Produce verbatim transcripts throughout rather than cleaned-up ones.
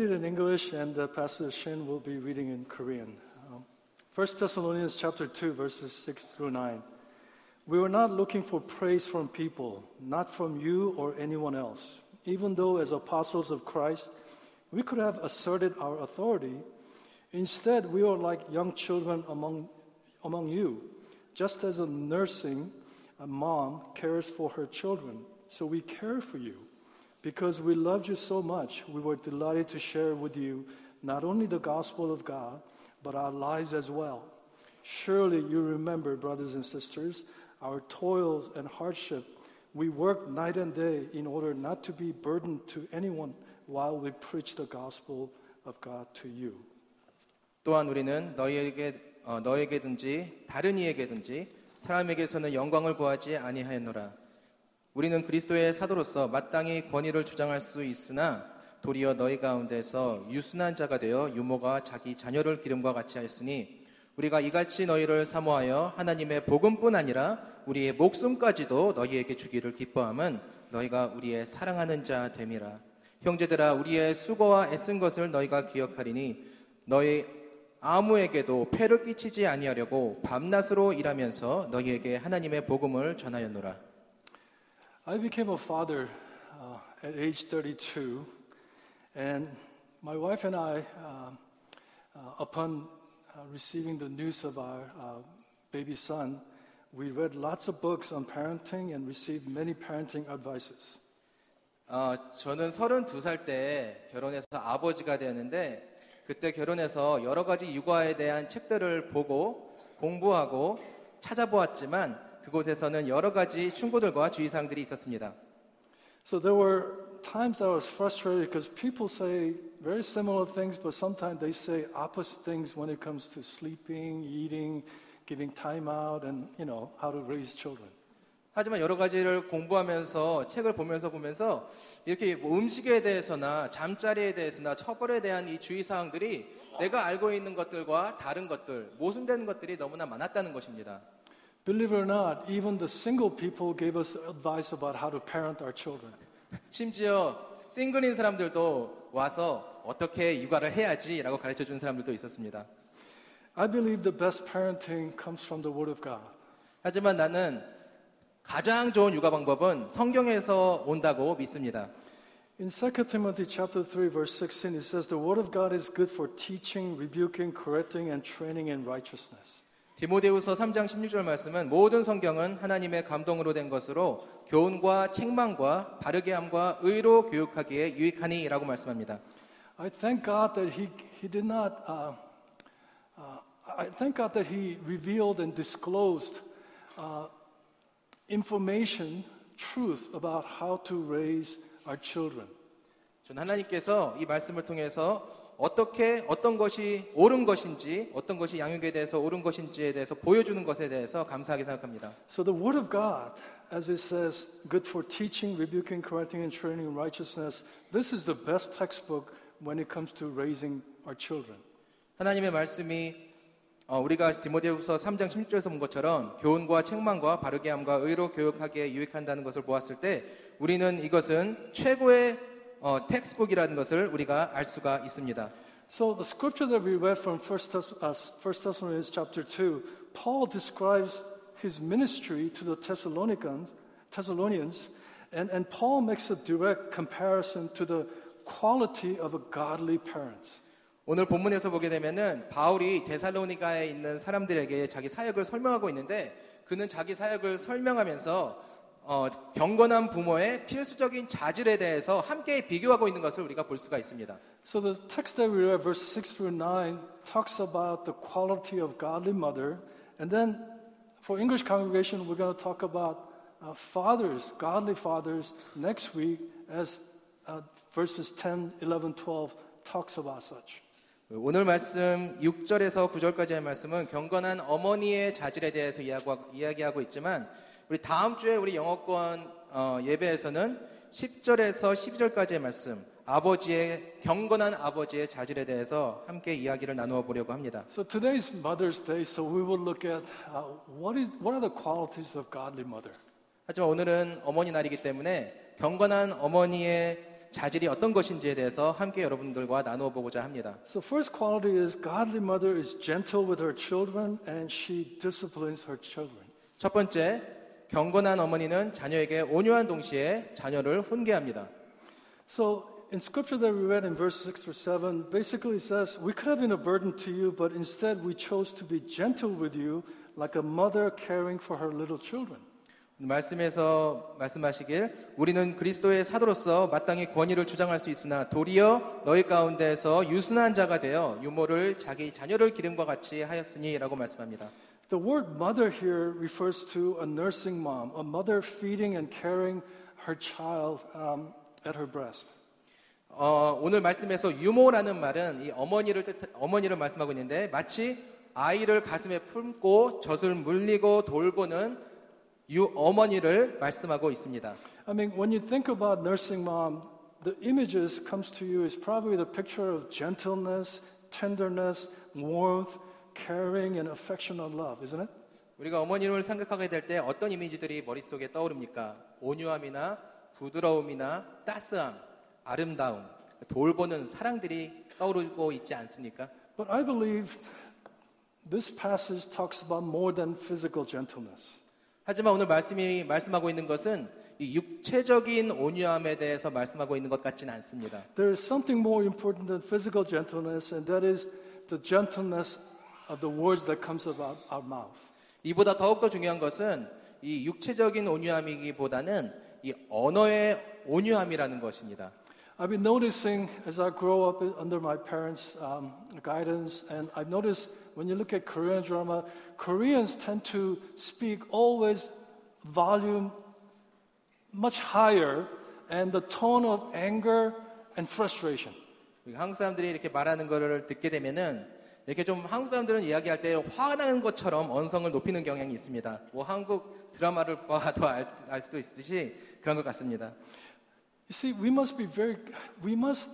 read it in English, and uh, Pastor Shin will be reading in Korean. Um, First Thessalonians chapter two, verses six through nine. We were not looking for praise from people, not from you or anyone else. Even though as apostles of Christ, we could have asserted our authority, instead we were like young children among, among you, just as a nursing a mom cares for her children. So we care for you. Because we loved you so much, we were delighted to share with you not only the gospel of God, but our lives as well. Surely you remember, brothers and sisters, our toils and hardship. We worked night and day in order not to be burdened to anyone while we preach the gospel of God to you. 또한 우리는 너희에게, 어, 너에게든지 다른 이에게든지 사람에게서는 영광을 구하지 아니하였노라. 우리는 그리스도의 사도로서 마땅히 권위를 주장할 수 있으나 도리어 너희 가운데서 유순한 자가 되어 유모가 자기 자녀를 기름과 같이 하였으니 우리가 이같이 너희를 사모하여 하나님의 복음뿐 아니라 우리의 목숨까지도 너희에게 주기를 기뻐함은 너희가 우리의 사랑하는 자 됨이라. 형제들아, 우리의 수고와 애쓴 것을 너희가 기억하리니 너희 아무에게도 폐를 끼치지 아니하려고 밤낮으로 일하면서 너희에게 하나님의 복음을 전하였노라. I became a father uh, at age thirty-two, and my wife and I, uh, uh, upon uh, receiving the news of our uh, baby son, we read lots of books on parenting and received many parenting advices. 아, uh, 저는 서른두 살 때 결혼해서 아버지가 되었는데 그때 결혼해서 여러 가지 육아에 대한 책들을 보고 공부하고 찾아보았지만 그곳에서는 여러 가지 충고들과 주의사항들이 있었습니다. So there were times that I was frustrated because people say very similar things, but sometimes they say opposite things when it comes to sleeping, eating, giving time out, and you know how to raise children. 하지만 여러 가지를 공부하면서 책을 보면서 보면서 이렇게 음식에 대해서나 잠자리에 대해서나 처벌에 대한 이 주의사항들이 내가 알고 있는 것들과 다른 것들, 모순되는 것들이 너무나 많았다는 것입니다. Believe it or not, even the single people gave us advice about how to parent our children. 심지어 싱글인 사람들도 와서 어떻게 육아를 해야지라고 가르쳐 준 사람들도 있었습니다. I believe the best parenting comes from the Word of God. 하지만 나는 가장 좋은 육아 방법은 성경에서 온다고 믿습니다. In Second Timothy chapter three verse sixteen it says the Word of God is good for teaching, rebuking, correcting and training in righteousness. 디모데후서 삼 장 십육 절 말씀은 모든 성경은 하나님의 감동으로 된 것으로 교훈과 책망과 바르게 함과 의로 교육하기에 유익하니라고 말씀합니다. I thank God that he he did not uh, uh, I thank God that he revealed and disclosed uh, information, truth about how to raise our children. 전 하나님께서 이 말씀을 통해서 어떻게 어떤 것이 옳은 것인지 어떤 것이 양육에 대해서 옳은 것인지에 대해서 보여주는 것에 대해서 감사하게 생각합니다. So the word of God, as it says, good for teaching, rebuking, correcting, and training in righteousness. This is the best textbook when it comes to raising our children. 하나님의 말씀이 우리가 디모데후서 삼 장 십육 절에서 본 것처럼 교훈과 책망과 바르게 함과 의로 교육하기에 유익한다는 것을 보았을 때 우리는 이것은 최고의 어, 텍스북이라는 것을 우리가 알 수가 있습니다. So the scripture that we read from First Thessalonians chapter two, Paul describes his ministry to the Thessalonians, Thessalonians, and and Paul makes a direct comparison to the quality of a godly parent. 오늘 본문에서 보게 되면은 바울이 데살로니가에 있는 사람들에게 자기 사역을 설명하고 있는데 그는 자기 사역을 설명하면서 어, 경건한 부모의 필수적인 자질에 대해서 함께 비교하고 있는 것을 우리가 볼 수가 있습니다. So the text that we read, verse six through nine, talks about the quality of godly mother, and then for English congregation, we're going to talk about uh, fathers, godly fathers, next week, as uh, verses ten, eleven, twelve talks about such. 오늘 말씀 육 절에서 구 절까지의 말씀은 경건한 어머니의 자질에 대해서 이야기하고, 이야기하고 있지만. 우리 다음 주에 우리 영어권 어, 예배에서는 십 절에서 십이 절까지의 말씀, 아버지의 경건한 아버지의 자질에 대해서 함께 이야기를 나누어 보려고 합니다. So today's Mother's Day, so we will look at uh, what is what are the qualities of godly mother. 하지만 오늘은 어머니 날이기 때문에 경건한 어머니의 자질이 어떤 것인지에 대해서 함께 여러분들과 나누어 보고자 합니다. So first quality is godly mother is gentle with her children and she disciplines her children. 첫 번째, 경건한 어머니는 자녀에게 온유한 동시에 자녀를 훈계합니다. So in scripture that we read in verse six or seven basically says we could have been a burden to you but instead we chose to be gentle with you like a mother caring for her little children. 말씀에서 말씀하시길 우리는 그리스도의 사도로서 마땅히 권위를 주장할 수 있으나 도리어 너희 가운데에서 유순한 자가 되어 유모를 자기 자녀를 기름과 같이 하였으니라고 말씀합니다. The word mother here refers to a nursing mom, a mother feeding and caring her child um, at her breast. 어, 오늘 말씀에서 유모라는 말은 이 어머니를 뜻, 어머니를 말씀하고 있는데 마치 아이를 가슴에 품고 젖을 물리고 돌보는 유 어머니를 말씀하고 있습니다. I mean, when you think about nursing mom, the images comes to you is probably the picture of gentleness, tenderness, warmth, caring, and affectional love, isn't it? 우리가 어머니를 생각하게 될 때 어떤 이미지들이 머릿속에 떠오릅니까? 온유함이나 부드러움이나 따스함, 아름다움, 돌보는 사랑들이 떠오르고 있지 않습니까? But I believe this passage talks about more than physical gentleness. 하지만 오늘 말씀이 말씀하고 있는 것은 이 육체적인 온유함에 대해서 말씀하고 있는 것 같지는 않습니다. There is something more important than physical gentleness, and that is the gentleness of the words that comes about our mouth. 이보다 더욱 더 중요한 것은 이 육체적인 온유함이기보다는 이 언어의 온유함이라는 것입니다. I've been noticing as I grow up under my parents' um, guidance, and I've noticed when you look at Korean drama, Koreans tend to speak always volume much higher and the tone of anger and frustration. 한국 사람들이 이렇게 말하는 거를 듣게 되면은 이렇게 좀 한국 사람들은 이야기할 때 화나는 것처럼 언성을 높이는 경향이 있습니다. 뭐 한국 드라마를 봐도 알, 알 수도 있듯이 그런 것 같습니다. You see, we must be very, we must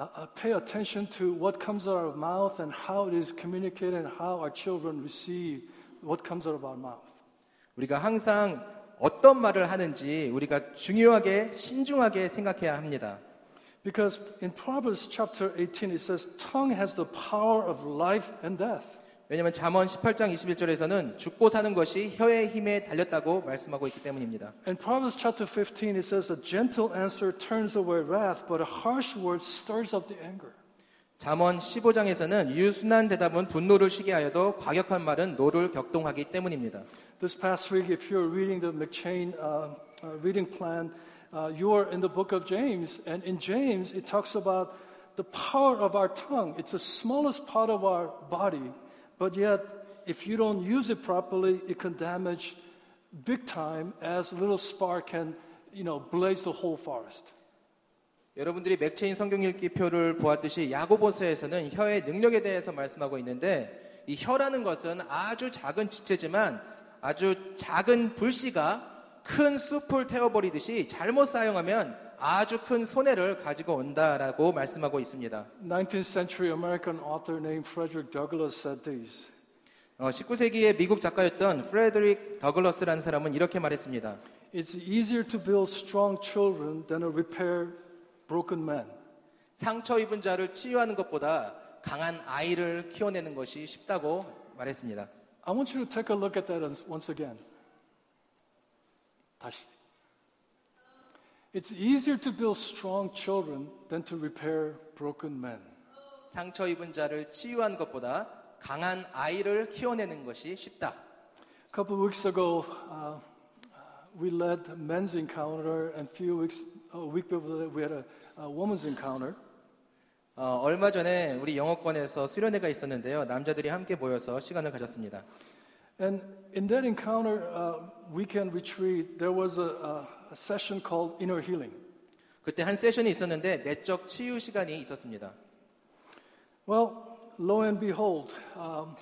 uh, pay attention to what comes out of our mouth and how it is communicated and how our children receive what comes out of our mouth. 우리가 항상 어떤 말을 하는지 우리가 중요하게 신중하게 생각해야 합니다. Because in Proverbs chapter eighteen it says, "Tongue has the power of life and death." 왜냐하면 잠언 십팔 장 이십일 절에서는 죽고 사는 것이 혀의 힘에 달렸다고 말씀하고 있기 때문입니다. In Proverbs chapter fifteen it says a gentle answer turns away wrath but a harsh word stirs up the anger. 잠언 십오 장에서는 유순한 대답은 분노를 쉬게 하여도 과격한 말은 노를 격동하기 때문입니다. This past week if you're reading the McChain uh, uh, reading plan uh, you are in the book of James and in James it talks about the power of our tongue. It's the smallest part of our body. But yet, if you don't use it properly, it can damage big time as a little spark can, you know, blaze the whole forest. 여러분들이 맥체인 성경 읽기표를 보았듯이 야고보서에서는 혀의 능력에 대해서 말씀하고 있는데 이 혀라는 것은 아주 작은 지체지만 아주 작은 불씨가 큰 숲을 태워버리듯이 잘못 사용하면 아주 큰 손해를 가지고 온다라고 말씀하고 있습니다. nineteenth century American author named Frederick Douglass said this. 어, 십구 세기의 미국 작가였던 Frederick Douglass라는 사람은 이렇게 말했습니다. It's easier to build strong children than to repair broken men. 상처 입은 자를 치유하는 것보다 강한 아이를 키워내는 것이 쉽다고 말했습니다. I want you to take a look at that once again. 다시. It's easier to build strong children than to repair broken men. 상처 입은 자를 치유한 것보다 강한 아이를 키워내는 것이 쉽다. A couple of weeks ago, uh, we led a men's encounter, and few weeks, a week before that, we had a, a woman's encounter. 어, 얼마 전에 우리 영어권에서 수련회가 있었는데요. 남자들이 함께 모여서 시간을 가졌습니다. And in that encounter uh, weekend retreat, there was a, a session called inner healing. 그때 한 세션이 있었는데 내적 치유 시간이 있었습니다. Well, lo and behold, um,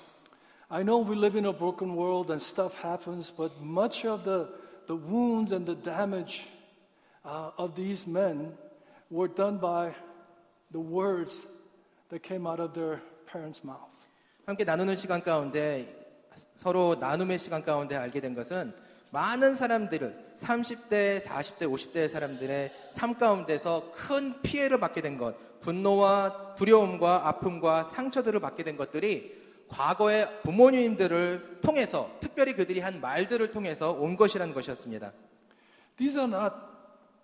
I know we live in a broken world and stuff happens, but much of the the wounds and the damage uh, of these men were done by the words that came out of their parents' mouth. 함께 나누는 시간 가운데 서로 나눔의 시간 가운데 알게 된 것은 많은 사람들은 삼십 대, 사십 대, 오십 대 사람들의 삶 가운데서 큰 피해를 받게 된 것, 분노와 두려움과 아픔과 상처들을 받게 된 것들이 과거의 부모님들을 통해서, 특별히 그들이 한 말들을 통해서 온 것이라는 것이었습니다. These are not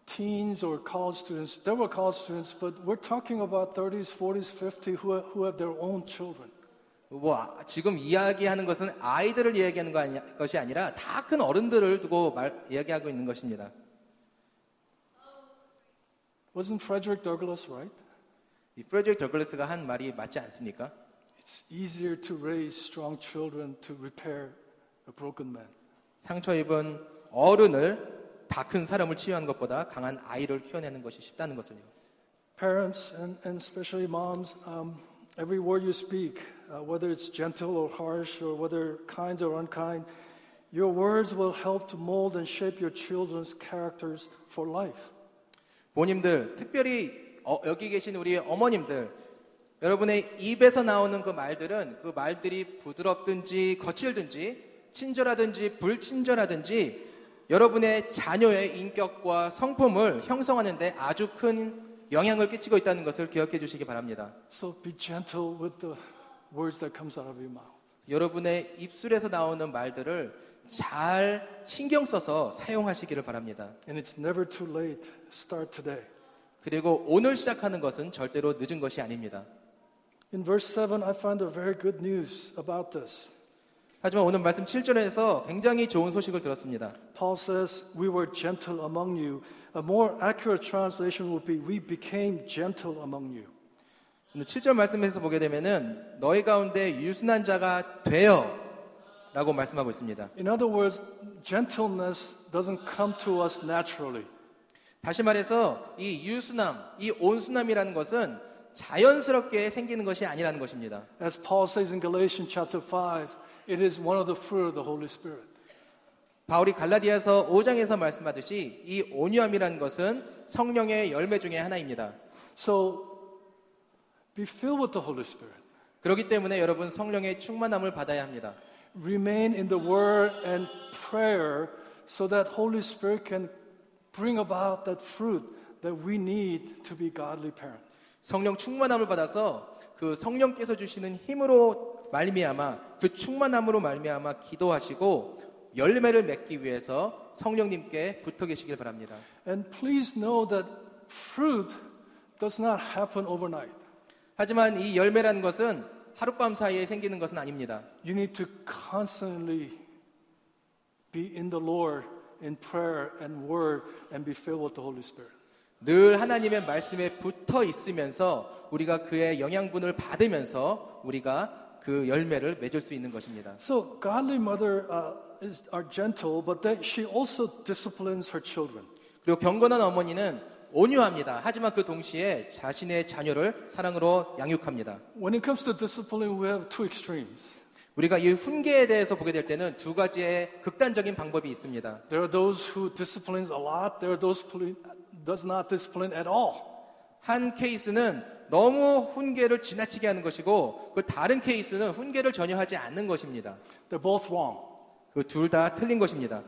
teens or college students. They were college students, but we're talking about thirties, forties, fifties who who have their own children. 뭐 지금 이야기하는 것은 아이들을 이야기하는 거 아니, 것이 아니라 다 큰 어른들을 두고 말, 이야기하고 있는 것입니다. Wasn't Frederick Douglass right? 이 Frederick Douglass가 한 말이 맞지 않습니까? It's easier to raise strong children to repair a broken man. 상처 입은 어른을 다 큰 사람을 치유하는 것보다 강한 아이를 키워내는 것이 쉽다는 것을요. Parents and, and especially moms, um, every word you speak, uh, whether it's gentle or harsh, or whether kind or unkind, your words will help to mold and shape your children's characters for life. 부모님들, 특별히 어, 여기 계신 우리 어머님들. 여러분의 입에서 나오는 그 말들은 그 말들이 부드럽든지 거칠든지 친절하든지 불친절하든지 여러분의 자녀의 인격과 성품을 형성하는 데 아주 큰 영향을 끼치고 있다는 것을 기억해 주시기 바랍니다. So be gentle with the words that comes out of your mouth. 여러분의 입술에서 나오는 말들을 잘 신경 써서 사용하시기를 바랍니다. And it's never too late. Start today. 그리고 오늘 시작하는 것은 절대로 늦은 것이 아닙니다. In verse seven, I found a very good news about this. 하지만 오늘 말씀 칠 절에서 굉장히 좋은 소식을 들었습니다. Paul says, "We were gentle among you." A more accurate translation would be, "We became gentle among you." 오늘 칠 절 말씀에서 보게 되면은 너희 가운데 유순한 자가 되어라고 말씀하고 있습니다. In other words, gentleness doesn't come to us naturally. 다시 말해서 이 유순함, 이 온순함이라는 것은 자연스럽게 생기는 것이 아니라는 것입니다. As Paul says in Galatians chapter five, it is one of the fruit of the Holy Spirit. 바울이 갈라디아서 오 장에서 말씀하듯이 이 온유함이라는 것은 성령의 열매 중에 하나입니다. So be filled with the Holy Spirit. 그렇기 때문에 여러분 성령의 충만함을 받아야 합니다. Remain in the word and prayer so that Holy Spirit can bring about that fruit that we need to be godly parents. 성령 충만함을 받아서 그 성령께서 주시는 힘으로 말미암아 그 충만함으로 말미암아 기도하시고 열매를 맺기 위해서 성령님께 붙어 계시길 바랍니다. And please know that fruit does not happen overnight. 하지만 이 열매라는 것은 하룻밤 사이에 생기는 것은 아닙니다. You need to constantly be in the Lord in prayer and word and be filled with the Holy Spirit. 늘 하나님의 말씀에 붙어 있으면서 우리가 그의 영양분을 받으면서 우리가 그 열매를 맺을 수 있는 것입니다. So godly mother uh, is are gentle, but that she also disciplines her children. 그리고 경건한 어머니는 온유합니다. 하지만 그 동시에 자신의 자녀를 사랑으로 양육합니다. When it comes to discipline, we have two extremes. 우리가 이 훈계에 대해서 보게 될 때는 두 가지의 극단적인 방법이 있습니다. There are those who disciplines a lot. There are those who does not discipline at all. 한 케이스는 너무 훈계를 지나치게 하는 것이고 그 다른 케이스는 훈계를 전혀 하지 않는 것입니다. They're both wrong. 그 둘 다 틀린 것입니다.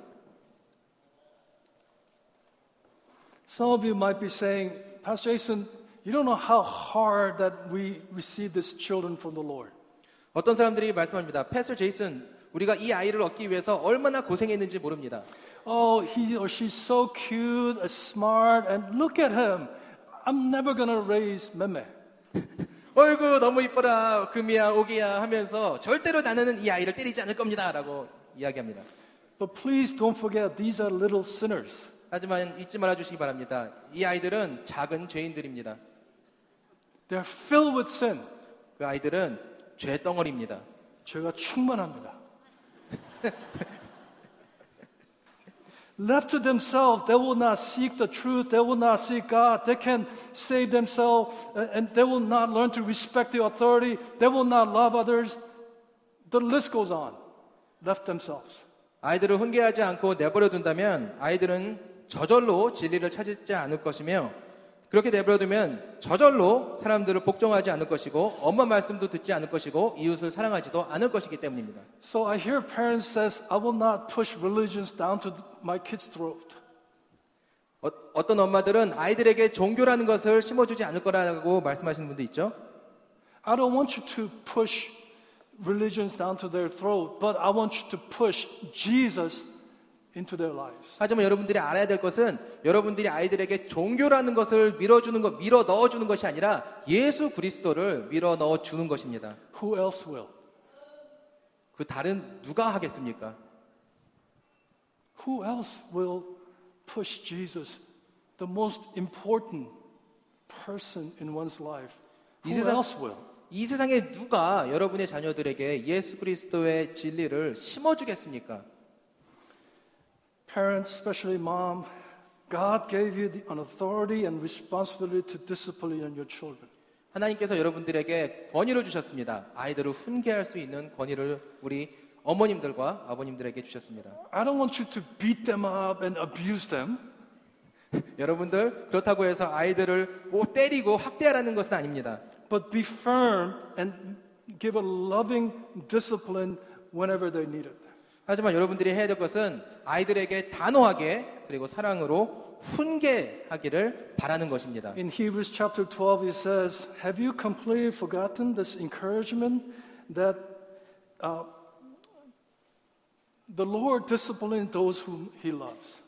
Some of you might be saying, Pastor Jason, you don't know how hard that we receive these children from the Lord. 어떤 사람들이 말씀합니다. 패스터 제이슨, 우리가 이 아이를 얻기 위해서 얼마나 고생했는지 모릅니다. Oh, he or she's so cute, smart, and look at him. I'm never gonna raise 매매. 어이구 너무 이뻐라, 금이야, 오기야 하면서 절대로 나는 이 아이를 때리지 않을 겁니다라고 이야기합니다. But please don't forget, these are little sinners. 하지만 잊지 말아주시기 바랍니다. 이 아이들은 작은 죄인들입니다. They're filled with sin. 그 아이들은 죄 덩어리입니다. 죄가 충만합니다. Left to themselves, they will not seek the truth. They will not seek God. They can save themselves, and they will not learn to respect the authority. They will not love others. The list goes on. Left themselves. 아이들을 훈계하지 않고 내버려 둔다면 아이들은 저절로 진리를 찾지 않을 것이며 그렇게 내버려두면 저절로 사람들을 복종하지 않을 것이고 엄마 말씀도 듣지 않을 것이고 이웃을 사랑하지도 않을 것이기 때문입니다. So I hear parents says, I will not push religions down to my kids' throat. 어, 어떤 엄마들은 아이들에게 종교라는 것을 심어주지 않을 거라고 말씀하시는 분도 있죠. I don't want you to push religions down to their throat, but I want you to push Jesus into their lives. 하지만 여러분들이 알아야 될 것은 여러분들이 아이들에게 종교라는 것을 밀어주는 것, 밀어 넣어주는 것이 아니라 예수 그리스도를 밀어 넣어주는 것입니다. Who else will? 그 다른 누가 하겠습니까? Who else will push Jesus, the most important person in one's life? Who 세상, else will? 이 세상에 누가 여러분의 자녀들에게 예수 그리스도의 진리를 심어주겠습니까? Parents, especially mom, God gave you the authority and responsibility to discipline your children. 하나님께서 여러분들에게 권위를 주셨습니다. 아이들을 훈계할 수 있는 권위를 우리 어머님들과 아버님들에게 주셨습니다. I don't want you to beat them up and abuse them. 여러분들 그렇다고 해서 아이들을 뭐 때리고 학대하라는 것은 아닙니다. But be firm and give a loving discipline whenever they need it. 하지만 여러분들이 해야 될 것은 아이들에게 단호하게 그리고 사랑으로 훈계하기를 바라는 것입니다. In Hebrews chapter twelve it says, "Have you completely forgotten this encouragement that uh, the Lord disciplines those whom He loves?"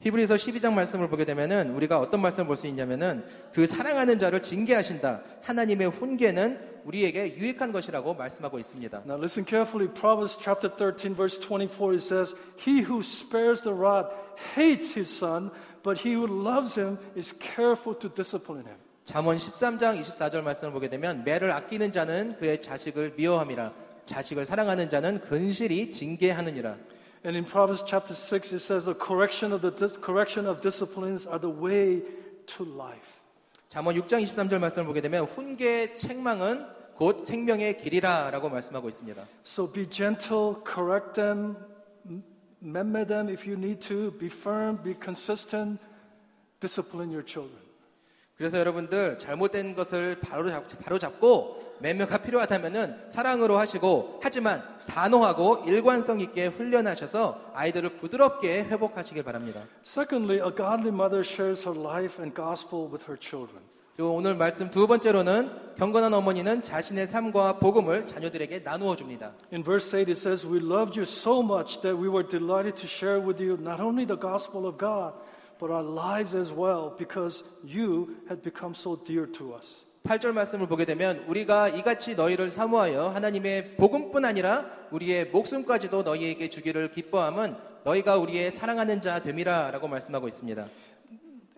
히브리서 십이 장 말씀을 보게 되면은 우리가 어떤 말씀을 볼 수 있냐면은 그 사랑하는 자를 징계하신다. 하나님의 훈계는 우리에게 유익한 것이라고 말씀하고 있습니다. Now listen carefully. Proverbs chapter thirteen verse twenty-four it says, "He who spares the rod hates his son, but he who loves him is careful to discipline him." 잠언 십삼 장 이십사 절 말씀을 보게 되면 매를 아끼는 자는 그의 자식을 미워함이라. 자식을 사랑하는 자는 근실히 징계하느니라. And in Proverbs chapter six it says the correction of the dis- correction of disciplines are the way to life. 잠언 육 장 이십삼 절 말씀을 보게 되면 훈계의 책망은 곧 생명의 길이라라고 말씀하고 있습니다. So be gentle, correct them, mend them if you need to, be firm, be consistent, discipline your children. 그래서 여러분들 잘못된 것을 바로 잡, 바로 잡고 매매가 필요하다면은 사랑으로 하시고 하지만 단호하고 일관성 있게 훈련하셔서 아이들을 부드럽게 회복하시길 바랍니다. Secondly, a godly mother shares her life and gospel with her children. 그리고 오늘 말씀 두 번째로는 경건한 어머니는 자신의 삶과 복음을 자녀들에게 나누어 줍니다. In verse eight it says, "We loved you so much that we were delighted to share with you not only the gospel of God." But our lives as well, because you had become so dear to us. 팔 절 말씀을 보게 되면 우리가 이같이 너희를 사모하여 하나님의 복음뿐 아니라 우리의 목숨까지도 너희에게 주기를 기뻐함은 너희가 우리의 사랑하는 자 됨이라라고 말씀하고 있습니다.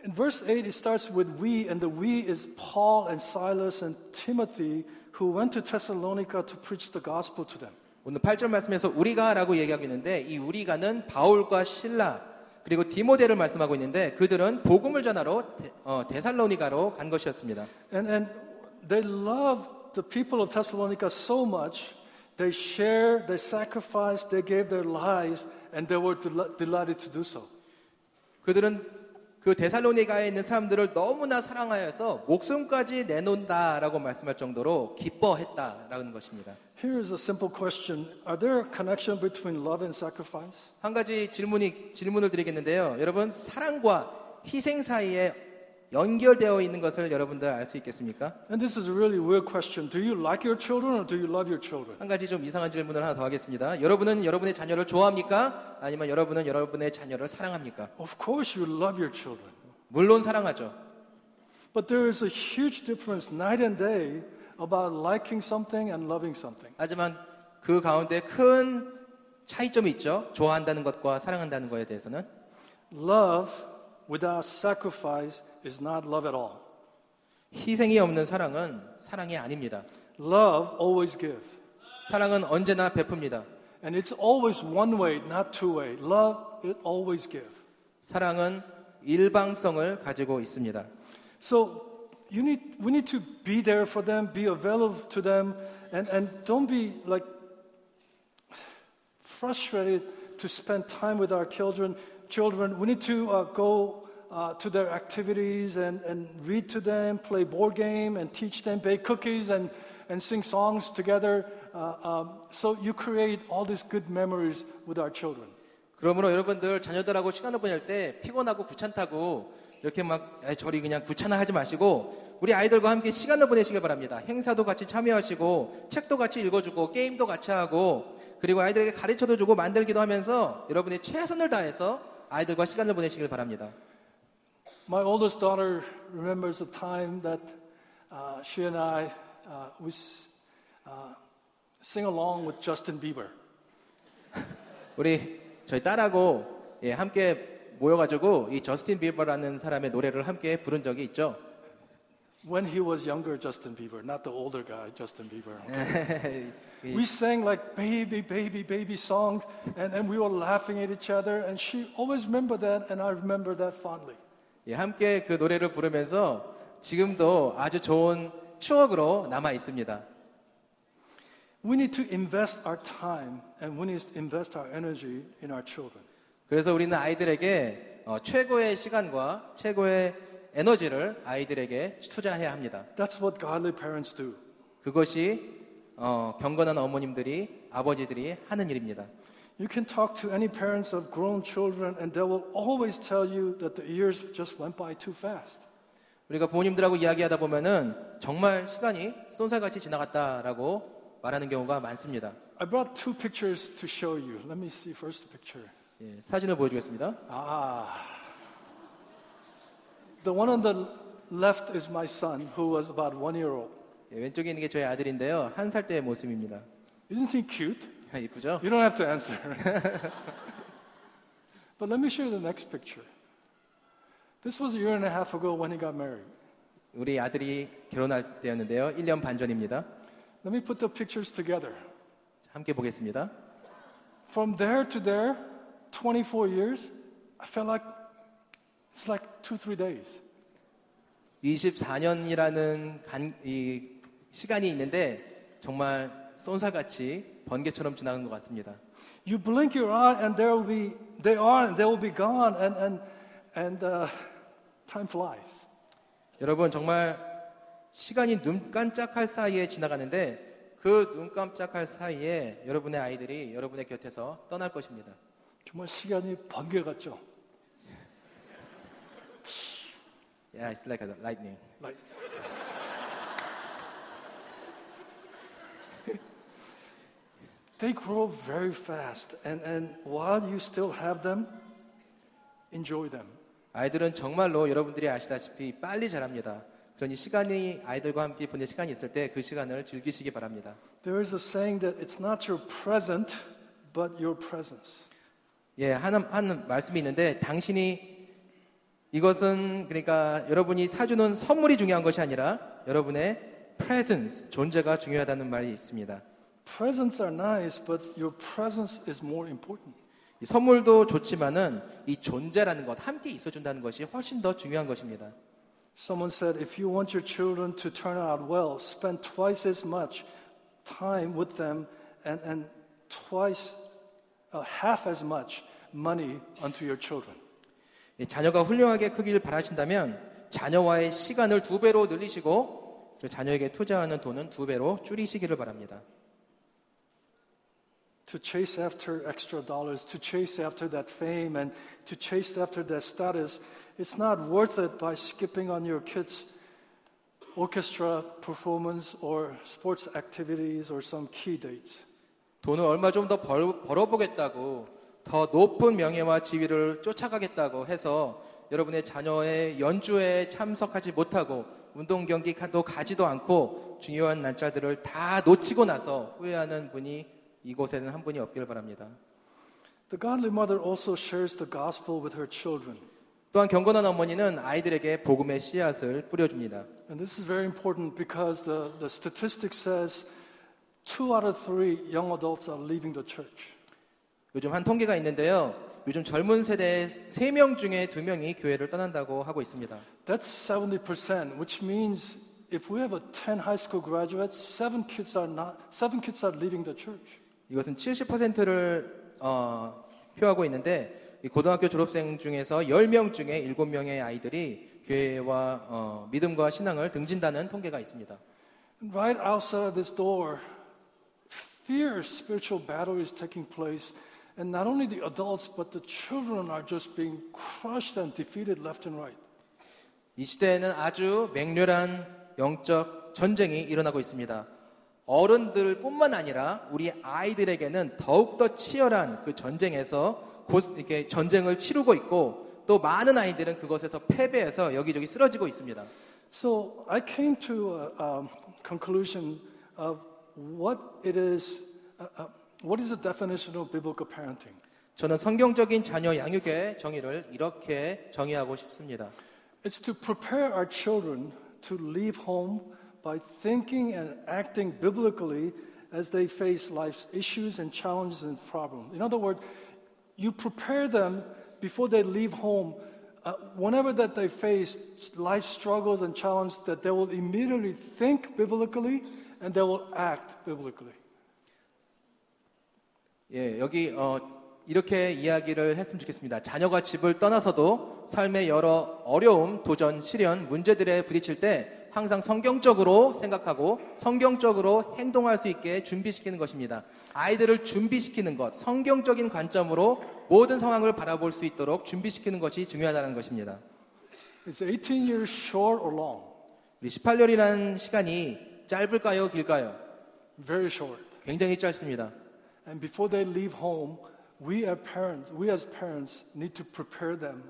In verse eight, it starts with we, and the we is Paul and Silas and Timothy, who went to Thessalonica to preach the gospel to them. 오늘 팔 절 말씀에서 우리가라고 얘기하고 있는데 이 우리가는 바울과 실라 그리고 디모데를 말씀하고 있는데 그들은 복음을 전하러 데, 어, 데살로니가로 간 것이었습니다. And, and they loved the people of Thessalonica so much, they shared, they sacrificed, they gave their lives, and they were delighted to do so. 그들은 그 데살로니가에 있는 사람들을 너무나 사랑하여서 목숨까지 내놓는다라고 말씀할 정도로 기뻐했다라는 것입니다. Here is a simple question. Are there a connection between love and sacrifice? 한 가지 질문이 질문을 드리겠는데요. 여러분 사랑과 희생 사이에 연결되어 있는 것을 여러분들 알 수 있겠습니까? And this is a really weird question. Do you like your children or do you love your children? 한 가지 좀 이상한 질문을 하나 더 하겠습니다. 여러분은 여러분의 자녀를 좋아합니까? 아니면 여러분은 여러분의 자녀를 사랑합니까? Of course you love your children. 물론 사랑하죠. But there is a huge difference night and day about liking something and loving something. 하지만 그 가운데 큰 차이점이 있죠. 좋아한다는 것과 사랑한다는 것에 대해서는 love without sacrifice is not love at all. 희생이 없는 사랑은 사랑이 아닙니다. Love always give. 사랑은 언제나 베풉니다. And it's always one way, not two way. Love it always give. 사랑은 일방성을 가지고 있습니다. So you need, we need to be there for them, be available to them, and and don't be like frustrated to spend time with our children. Children, we need to uh, go uh, to their activities and, and read to them, play board game, and teach them, bake cookies, and, and sing songs together. Uh, um, so you create all these good memories with our children. 그러므로 여러분들 자녀들하고 시간을 보낼 때 피곤하고 귀찮다고 이렇게 막 에이, 저리 그냥 귀찮아하지 마시고 우리 아이들과 함께 시간을 보내시길 바랍니다. 행사도 같이 참여하시고 책도 같이 읽어주고 게임도 같이 하고 그리고 아이들에게 가르쳐도 주고 만들기도 하면서 여러분이 최선을 다해서 아이들과 시간을 보내시길 바랍니다. My oldest daughter remembers the time that uh, she and I uh, we uh, sing along with Justin Bieber. 우리 저희 딸하고 예, 함께 모여가지고 이 저스틴 비버라는 사람의 노래를 함께 부른 적이 있죠. When he was younger, Justin Bieber, not the older guy, Justin Bieber. Okay. We sang like baby, baby, baby songs, and, and we were laughing at each other, and she always remembered that, and I remember that fondly. 예, 함께 그 노래를 부르면서 지금도 아주 좋은 추억으로 남아 있습니다. We need to invest our time and we need to invest our energy in our children. 그래서 우리는 아이들에게 어, 최고의 시간과 최고의 에너지를 아이들에게 투자해야 합니다. That's what godly parents do. 그것이 어, 경건한 어머님들이, 아버지들이 하는 일입니다. You can talk to any parents of grown children and they will always tell you that the years just went by too fast. 우리가 부모님들하고 이야기하다 보면은 정말 시간이 쏜살같이 지나갔다라고 말하는 경우가 많습니다. I brought two pictures to show you. Let me see first picture. 예, 사진을 보여주겠습니다. Ah, the one on the left is my son, who was about one year old. 예, 왼쪽에 있는 게 저희 아들인데요, 한 살 때의 모습입니다. Isn't he cute? 아, 예쁘죠? You don't have to answer. But let me show you the next picture. This was a year and a half ago when he got married. 우리 아들이 결혼할 때였는데요, 일 년 반 전입니다. Let me put the pictures together. 함께 보겠습니다. From there to there, twenty-four years, I felt like it's like two, three days. 이십사 년이라는 간, 이 시간이 있는데 정말 쏜살같이 번개처럼 지나간 것 같습니다. You blink your eye and there will be, they are, and they will be gone, and and and uh, time flies. 여러분 정말 시간이 눈 깜짝할 사이에 지나가는데 그 눈 깜짝할 사이에 여러분의 아이들이 여러분의 곁에서 떠날 것입니다. 정말 시간이 번개 같죠? Yeah, it's like a lightning. Light. They grow very fast, and and while you still have them, enjoy them. 아이들은 정말로 여러분들이 아시다시피 빨리 자랍니다. 그러니 시간이 아이들과 함께 보낼 시간이 있을 때 그 시간을 즐기시기 바랍니다. There is a saying that it's not your present, but your presence. 예, 한, 한 말씀이 있는데 당신이 이것은 그러니까 여러분이 사주는 선물이 중요한 것이 아니라 여러분의 presence, 존재가 중요하다는 말이 있습니다. Presents are nice, but your presence is more important. 이 선물도 좋지만은 이 존재라는 것, 함께 있어준다는 것이 훨씬 더 중요한 것입니다. Someone said, if you want your children to turn out well, spend twice as much time with them and, and twice, uh, half as much money unto your children. 예, 자녀가 훌륭하게 크기를 바라신다면 자녀와의 시간을 두 배로 늘리시고 자녀에게 투자하는 돈은 두 배로 줄이시기를 바랍니다. To chase after extra dollars, to chase after that fame, and to chase after that status, it's not worth it by skipping on your kids' orchestra performance or sports activities or some key dates. 돈을 얼마 좀 더 벌어보겠다고, 더 높은 명예와 지위를 쫓아가겠다고 해서 여러분의 자녀의 연주에 참석하지 못하고 운동 경기도 가지도 않고 중요한 날짜들을 다 놓치고 나서 후회하는 분이 이곳에는 한 분이 없기를 바랍니다. The godly mother also shares the gospel with her children. 또한 경건한 어머니는 아이들에게 복음의 씨앗을 뿌려줍니다. And this is very important because the the statistic says two out of three young adults are leaving the church. 요즘 한 통계가 있는데요. 요즘 젊은 세대의 세 명 중에 두 명이 교회를 떠난다고 하고 있습니다. That's seventy percent, which means if we have a ten high school graduates, seven kids are not seven kids are leaving the church. 이것은 칠십 퍼센트를 어, 표하고 있는데 고등학교 졸업생 중에서 열 명 중에 일곱 명의 아이들이 교회와 어, 믿음과 신앙을 등진다는 통계가 있습니다. Right outside this door, fierce spiritual battle is taking place, and not only the adults but the children are just being crushed and defeated left and right. 이 시대에는 아주 맹렬한 영적 전쟁이 일어나고 있습니다. 어른들뿐만 아니라 우리 아이들에게는 더욱더 치열한 그 전쟁에서 곧 이렇게 전쟁을 치르고 있고 또 많은 아이들은 그것에서 패배해서 여기저기 쓰러지고 있습니다. So I came to a um, conclusion of what it is, uh, what is the definition of biblical parenting? 저는 성경적인 자녀 양육의 정의를 이렇게 정의하고 싶습니다. It's to prepare our children to leave home by thinking and acting biblically as they face life's issues and challenges and problems. In other words, you prepare them before they leave home, uh, whenever that they face life struggles and challenges, that they will immediately think biblically and they will act biblically. 예, 여기 어 이렇게 이야기를 했으면 좋겠습니다. 자녀가 집을 떠나서도 삶의 여러 어려움, 도전, 시련, 문제들에 부딪힐 때 항상 성경적으로 생각하고 성경적으로 행동할 수 있게 준비시키는 것입니다. 아이들을 준비시키는 것, 성경적인 관점으로 모든 상황을 바라볼 수 있도록 준비시키는 것이 중요하다는 것입니다. Is eighteen years short or long? 우리 십팔 년이라는 시간이 짧을까요, 길까요? Very short. 굉장히 짧습니다. And before they leave home, We as parents, we as parents need to prepare them.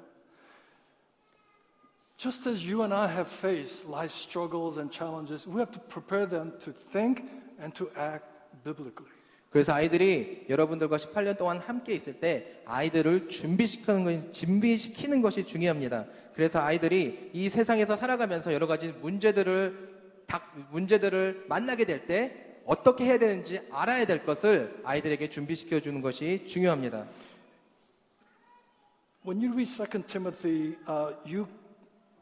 Just as you and I have faced life struggles and challenges, we have to prepare them to think and to act biblically. 그래서 아이들이 여러분들과 십팔 년 동안 함께 있을 때 아이들을 준비시키는, 준비시키는 것이 중요합니다. 그래서 아이들이 이 세상에서 살아가면서 여러 가지 문제들을, 닥, 문제들을 만나게 될 때 어떻게 해야 되는지 알아야 될 것을 아이들에게 준비시켜 주는 것이 중요합니다. When you read Second Timothy, uh, you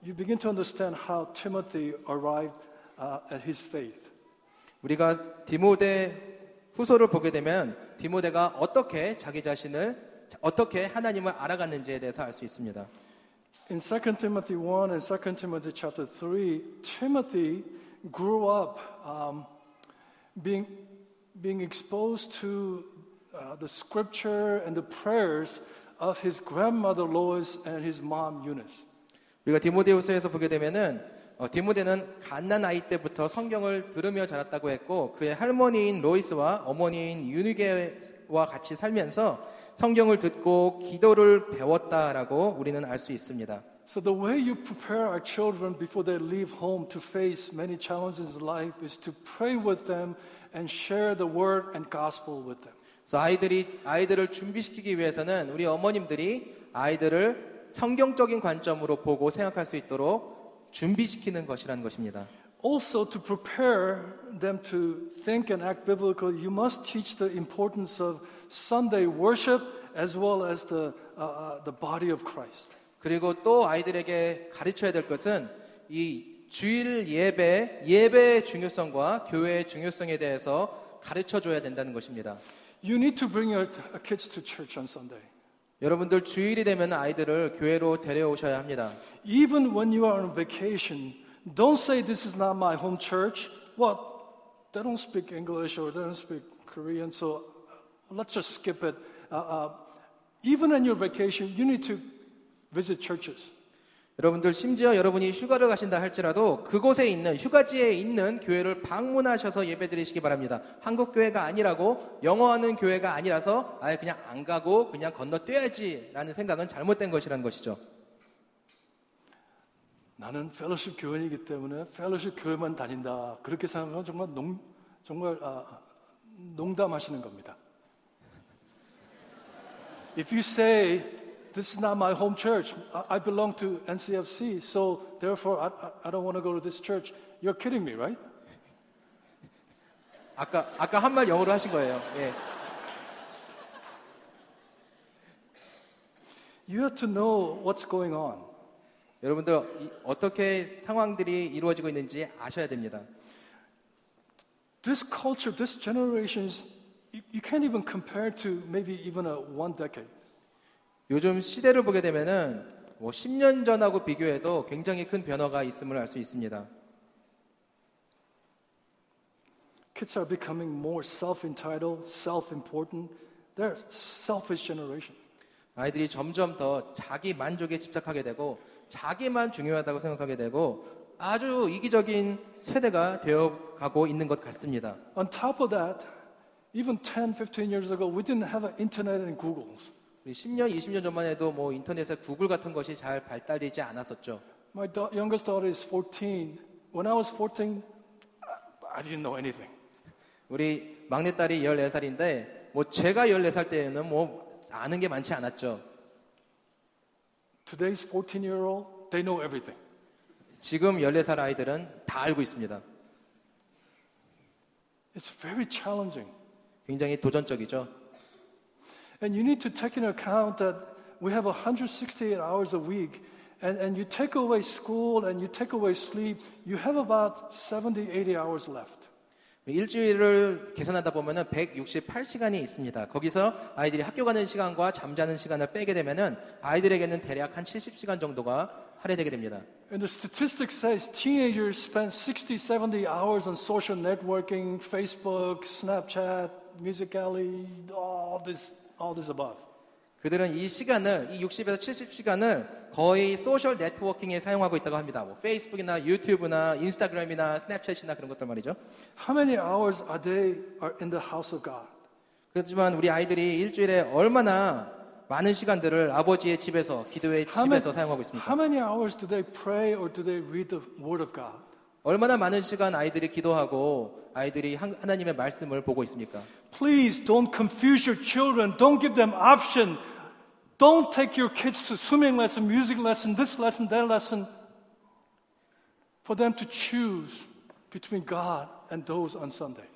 you begin to understand how Timothy arrived uh, at his faith. 우리가 디모데 후서를 보게 되면 디모데가 어떻게 자기 자신을 어떻게 하나님을 알아갔는지에 대해서 알 수 있습니다. In Second Timothy one and Second Timothy chapter three, Timothy grew up um, being being exposed to uh, the scripture and the prayers of his grandmother Lois and his mom Eunice. 우리가 디모데후서에서 보게 되면은 어, 디모데는 갓난아이 때부터 성경을 들으며 자랐다고 했고 그의 할머니인 로이스와 어머니인 유니게와 같이 살면서 성경을 듣고 기도를 배웠다라고 우리는 알 수 있습니다. So the way you prepare our children before they leave home to face many challenges in life is to pray with them and share the word and gospel with them. So 아이들이 아이들을 준비시키기 위해서는 우리 어머님들이 아이들을 성경적인 관점으로 보고 생각할 수 있도록 준비시키는 것이라는 것입니다. Also to prepare them to think and act biblically, you must teach the importance of Sunday worship as well as the uh, the body of Christ. 그리고 또 아이들에게 가르쳐야 될 것은 이 주일 예배, 예배의 중요성과 교회의 중요성에 대해서 가르쳐줘야 된다는 것입니다. You need to bring your kids to church on Sunday. 여러분들 주일이 되면 아이들을 교회로 데려오셔야 합니다. Even when you are on vacation, don't say this is not my home church. What? They don't speak English or they don't speak Korean, so let's just skip it. Uh, uh, even on your vacation, you need to visit churches. 여러분들 심지어 여러분이 휴가를 가신다 할지라도 그곳에 있는 휴가지에 있는 교회를 방문하셔서 예배드리시기 바랍니다. 한국 교회가 아니라고 영어하는 교회가 아니라서 아예 그냥 안 가고 그냥 건너뛰어야지라는 생각은 잘못된 것이란 것이죠. 나는 펠로십 교인이기 때문에 펠로십 교회만 다닌다. 그렇게 생각하면 정말 농 정말 아, 농담하시는 겁니다. If you say This is not my home church. I belong to N C F C, so therefore I, I don't want to go to this church. You're kidding me, right? 아까 아까 한 말 영어로 하신 거예요. 예. You have to know what's going on. 여러분들 어떻게 상황들이 이루어지고 있는지 아셔야 됩니다. This culture, this generation, you can't even compare to maybe even a one decade. 요즘 시대를 보게 되면은 뭐 십 년 전하고 비교해도 굉장히 큰 변화가 있음을 알 수 있습니다. Kids are becoming more self-entitled, self-important. They're selfish generation. 아이들이 점점 더 자기 만족에 집착하게 되고 자기만 중요하다고 생각하게 되고 아주 이기적인 세대가 되어 가고 있는 것 같습니다. On top of that, even ten, fifteen years ago, we didn't have an internet and Google. 십 년, 이십 년 전만 해도 뭐 인터넷에 구글 같은 것이 잘 발달되지 않았었죠. My da- youngest daughter is fourteen. When I was fourteen, I didn't know anything. 우리 막내딸이 열네 살인데 뭐 제가 열네 살 때에는 뭐 아는 게 많지 않았죠. Today's fourteen-year-old, they know everything. 지금 열네 살 아이들은 다 알고 있습니다. It's very challenging. 굉장히 도전적이죠. And you need to take into account that we have one hundred sixty-eight hours a week and and you take away school and you take away sleep, you have about seventy, eighty hours left. 일주일을 계산하다 보면은 백육십팔 시간이 있습니다. 거기서 아이들이 학교 가는 시간과 잠자는 시간을 빼게 되면은 아이들에게는 대략 한 칠십 시간 정도가 할애되게 됩니다. And the statistics says teenagers spend sixty, seventy hours on social networking, Facebook, Snapchat, Musical.ly, all this all this above. 그들은 이 시간을 이 육십에서 칠십 시간을 거의 소셜 네트워킹에 사용하고 있다고 합니다. 뭐 페이스북이나 유튜브나 인스타그램이나 스냅챗이나 그런 것들 말이죠. How many hours are they are in the house of God? 그렇지만 우리 아이들이 일주일에 얼마나 많은 시간들을 아버지의 집에서 기도의 집에서 many, 사용하고 있습니다. How many hours do they pray or do they read the word of God? 얼마나 많은 시간 아이들이 기도하고 아이들이 하나님의 말씀을 보고 있습니까? Please don't confuse your children. Don't give them option. Don't take your kids to swimming lesson, music lesson, this lesson, that lesson for them to choose between God and those on Sundays.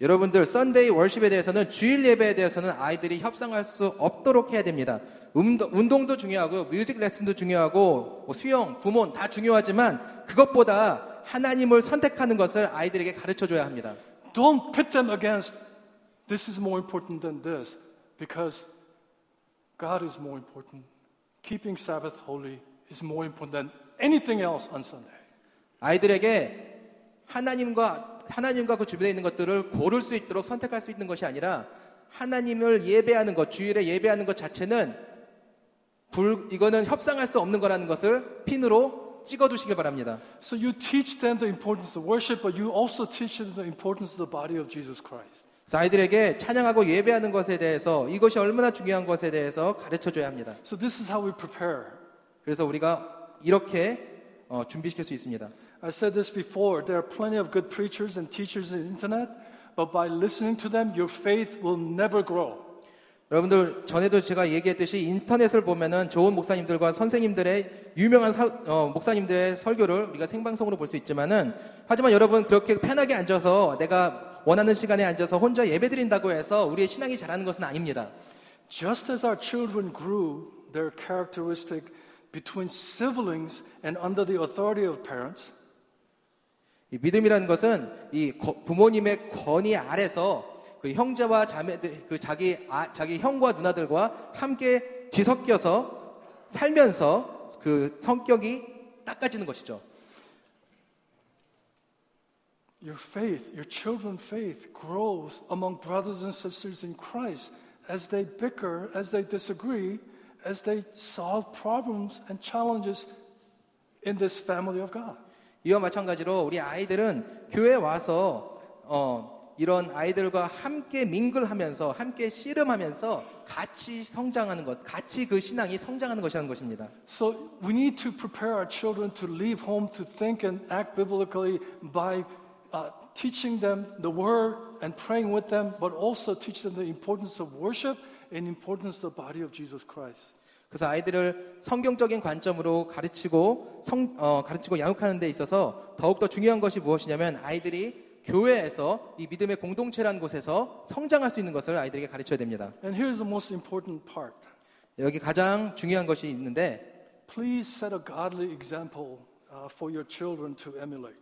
여러분들 썬데이 월십에 대해서는 주일 예배에 대해서는 아이들이 협상할 수 없도록 해야 됩니다. 운동, 운동도 중요하고 뮤직 레슨도 중요하고 뭐 수영, 구몬 다 중요하지만 그것보다 하나님을 선택하는 것을 아이들에게 가르쳐줘야 합니다. Don't pit them against this is more important than this because God is more important. Keeping Sabbath holy is more important than anything else on Sunday. 아이들에게 하나님과 하나님과 그 주변에 있는 것들을 고를 수 있도록 선택할 수 있는 것이 아니라 하나님을 예배하는 것, 주일에 예배하는 것 자체는 불, 이거는 협상할 수 없는 거라는 것을 핀으로 찍어두시길 바랍니다. So you teach them the importance of worship, but you also teach them the importance of the body of Jesus Christ. 그래서 아이들에게 찬양하고 예배하는 것에 대해서 이것이 얼마나 중요한 것에 대해서 가르쳐줘야 합니다. So this is how we prepare. 그래서 우리가 이렇게 어, 준비시킬 수 있습니다. I said this before. There are plenty of good preachers and teachers on the internet, but by listening to them, your faith will never grow. 여러분들 전에도 제가 얘기했듯이 인터넷을 보면은 좋은 목사님들과 선생님들의 유명한 사, 어, 목사님들의 설교를 우리가 생방송으로 볼 수 있지만은 하지만 여러분 그렇게 편하게 앉아서 내가 원하는 시간에 앉아서 혼자 예배드린다고 해서 우리의 신앙이 자라는 것은 아닙니다. Just as our children grew, their characteristic between siblings and under the authority of parents. 이 믿음이라는 것은 이 부모님의 권위 아래서 그 형제와 자매들, 그 자기 아, 자기 형과 누나들과 함께 뒤섞여서 살면서 그 성격이 닦아지는 것이죠. Your faith, your children's faith grows among brothers and sisters in Christ as they bicker, as they disagree, as they solve problems and challenges in this family of God. 이와 마찬가지로 우리 아이들은 교회에 와서 어, 이런 아이들과 함께 밍글하면서 함께 씨름하면서 같이 성장하는 것, 같이 그 신앙이 성장하는 것이라는 것입니다. So we need to prepare our children to leave home to think and act biblically by uh, teaching them the word and praying with them, but also teach them the importance of worship and importance of the body of Jesus Christ. 그래서 아이들을 성경적인 관점으로 가르치고 성, 어, 가르치고 양육하는 데 있어서 더욱더 중요한 것이 무엇이냐면 아이들이 교회에서 이 믿음의 공동체라는 곳에서 성장할 수 있는 것을 아이들에게 가르쳐야 됩니다. And here's the most important part. 여기 가장 중요한 것이 있는데 Please set a godly example for your children to emulate.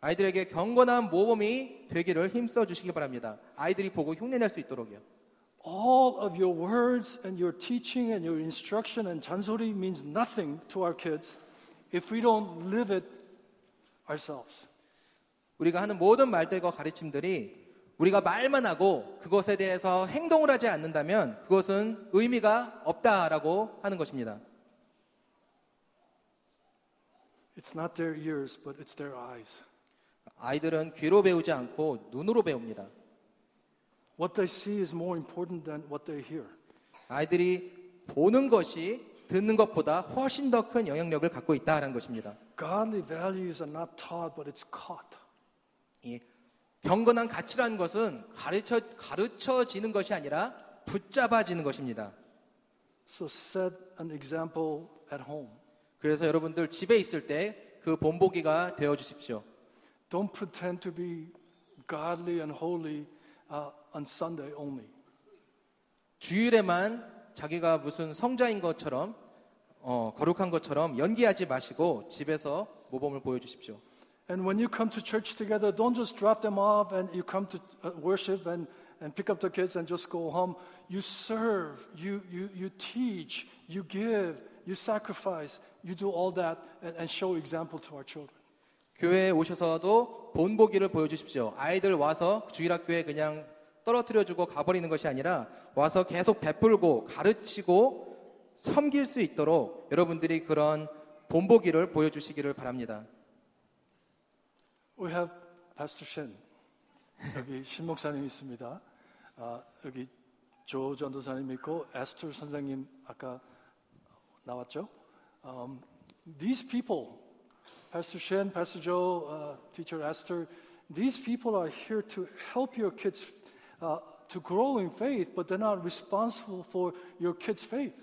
아이들에게 경건한 모범이 되기를 힘써 주시기 바랍니다. 아이들이 보고 흉내낼 수 있도록요. all of your words and your teaching and your instruction and 잔소리 means nothing to our kids if we don't live it ourselves. 우리가 하는 모든 말들과 가르침들이 우리가 말만 하고 그것에 대해서 행동을 하지 않는다면 그것은 의미가 없다라고 하는 것입니다. It's not their ears, but it's their eyes. 아이들은 귀로 배우지 않고 눈으로 배웁니다. What they see is more important than what they hear. 아이들이 보는 것이 듣는 것보다 훨씬 더 큰 영향력을 갖고 있다는 것입니다. Godly values are not taught, but it's caught. 이 경건한 가치라는 것은 가르쳐 가르쳐지는 것이 아니라 붙잡아지는 것입니다. So set an example at home. 그래서 여러분들 집에 있을 때 그 본보기가 되어 주십시오. Don't pretend to be godly and holy uh, on Sunday only. 주일에만 자기가 무슨 성자인 것처럼 어, 거룩한 것처럼 연기하지 마시고 집에서 모범을 보여 주십시오. And when you come to church together, don't just drop them off and you come to worship and, and pick up the kids and just go home. You serve, you, you, you teach, you give, you sacrifice, you do all that and, and show example to our children. 교회에 오셔서도 본보기를 보여주십시오. 아이들 와서 주일학교에 그냥 떨어뜨려주고 가버리는 것이 아니라 와서 계속 베풀고 가르치고 섬길 수 있도록 여러분들이 그런 본보기를 보여주시기를 바랍니다. We have Pastor Shin. 여기 신 목사님 있습니다. 아, 여기 조 전도사님 있고 에스터 선생님 아까 나왔죠? Um, these people, Pastor Shin, Pastor Joe, uh, Teacher Esther, these people are here to help your kids uh, to grow in faith, but they're not responsible for your kids' faith.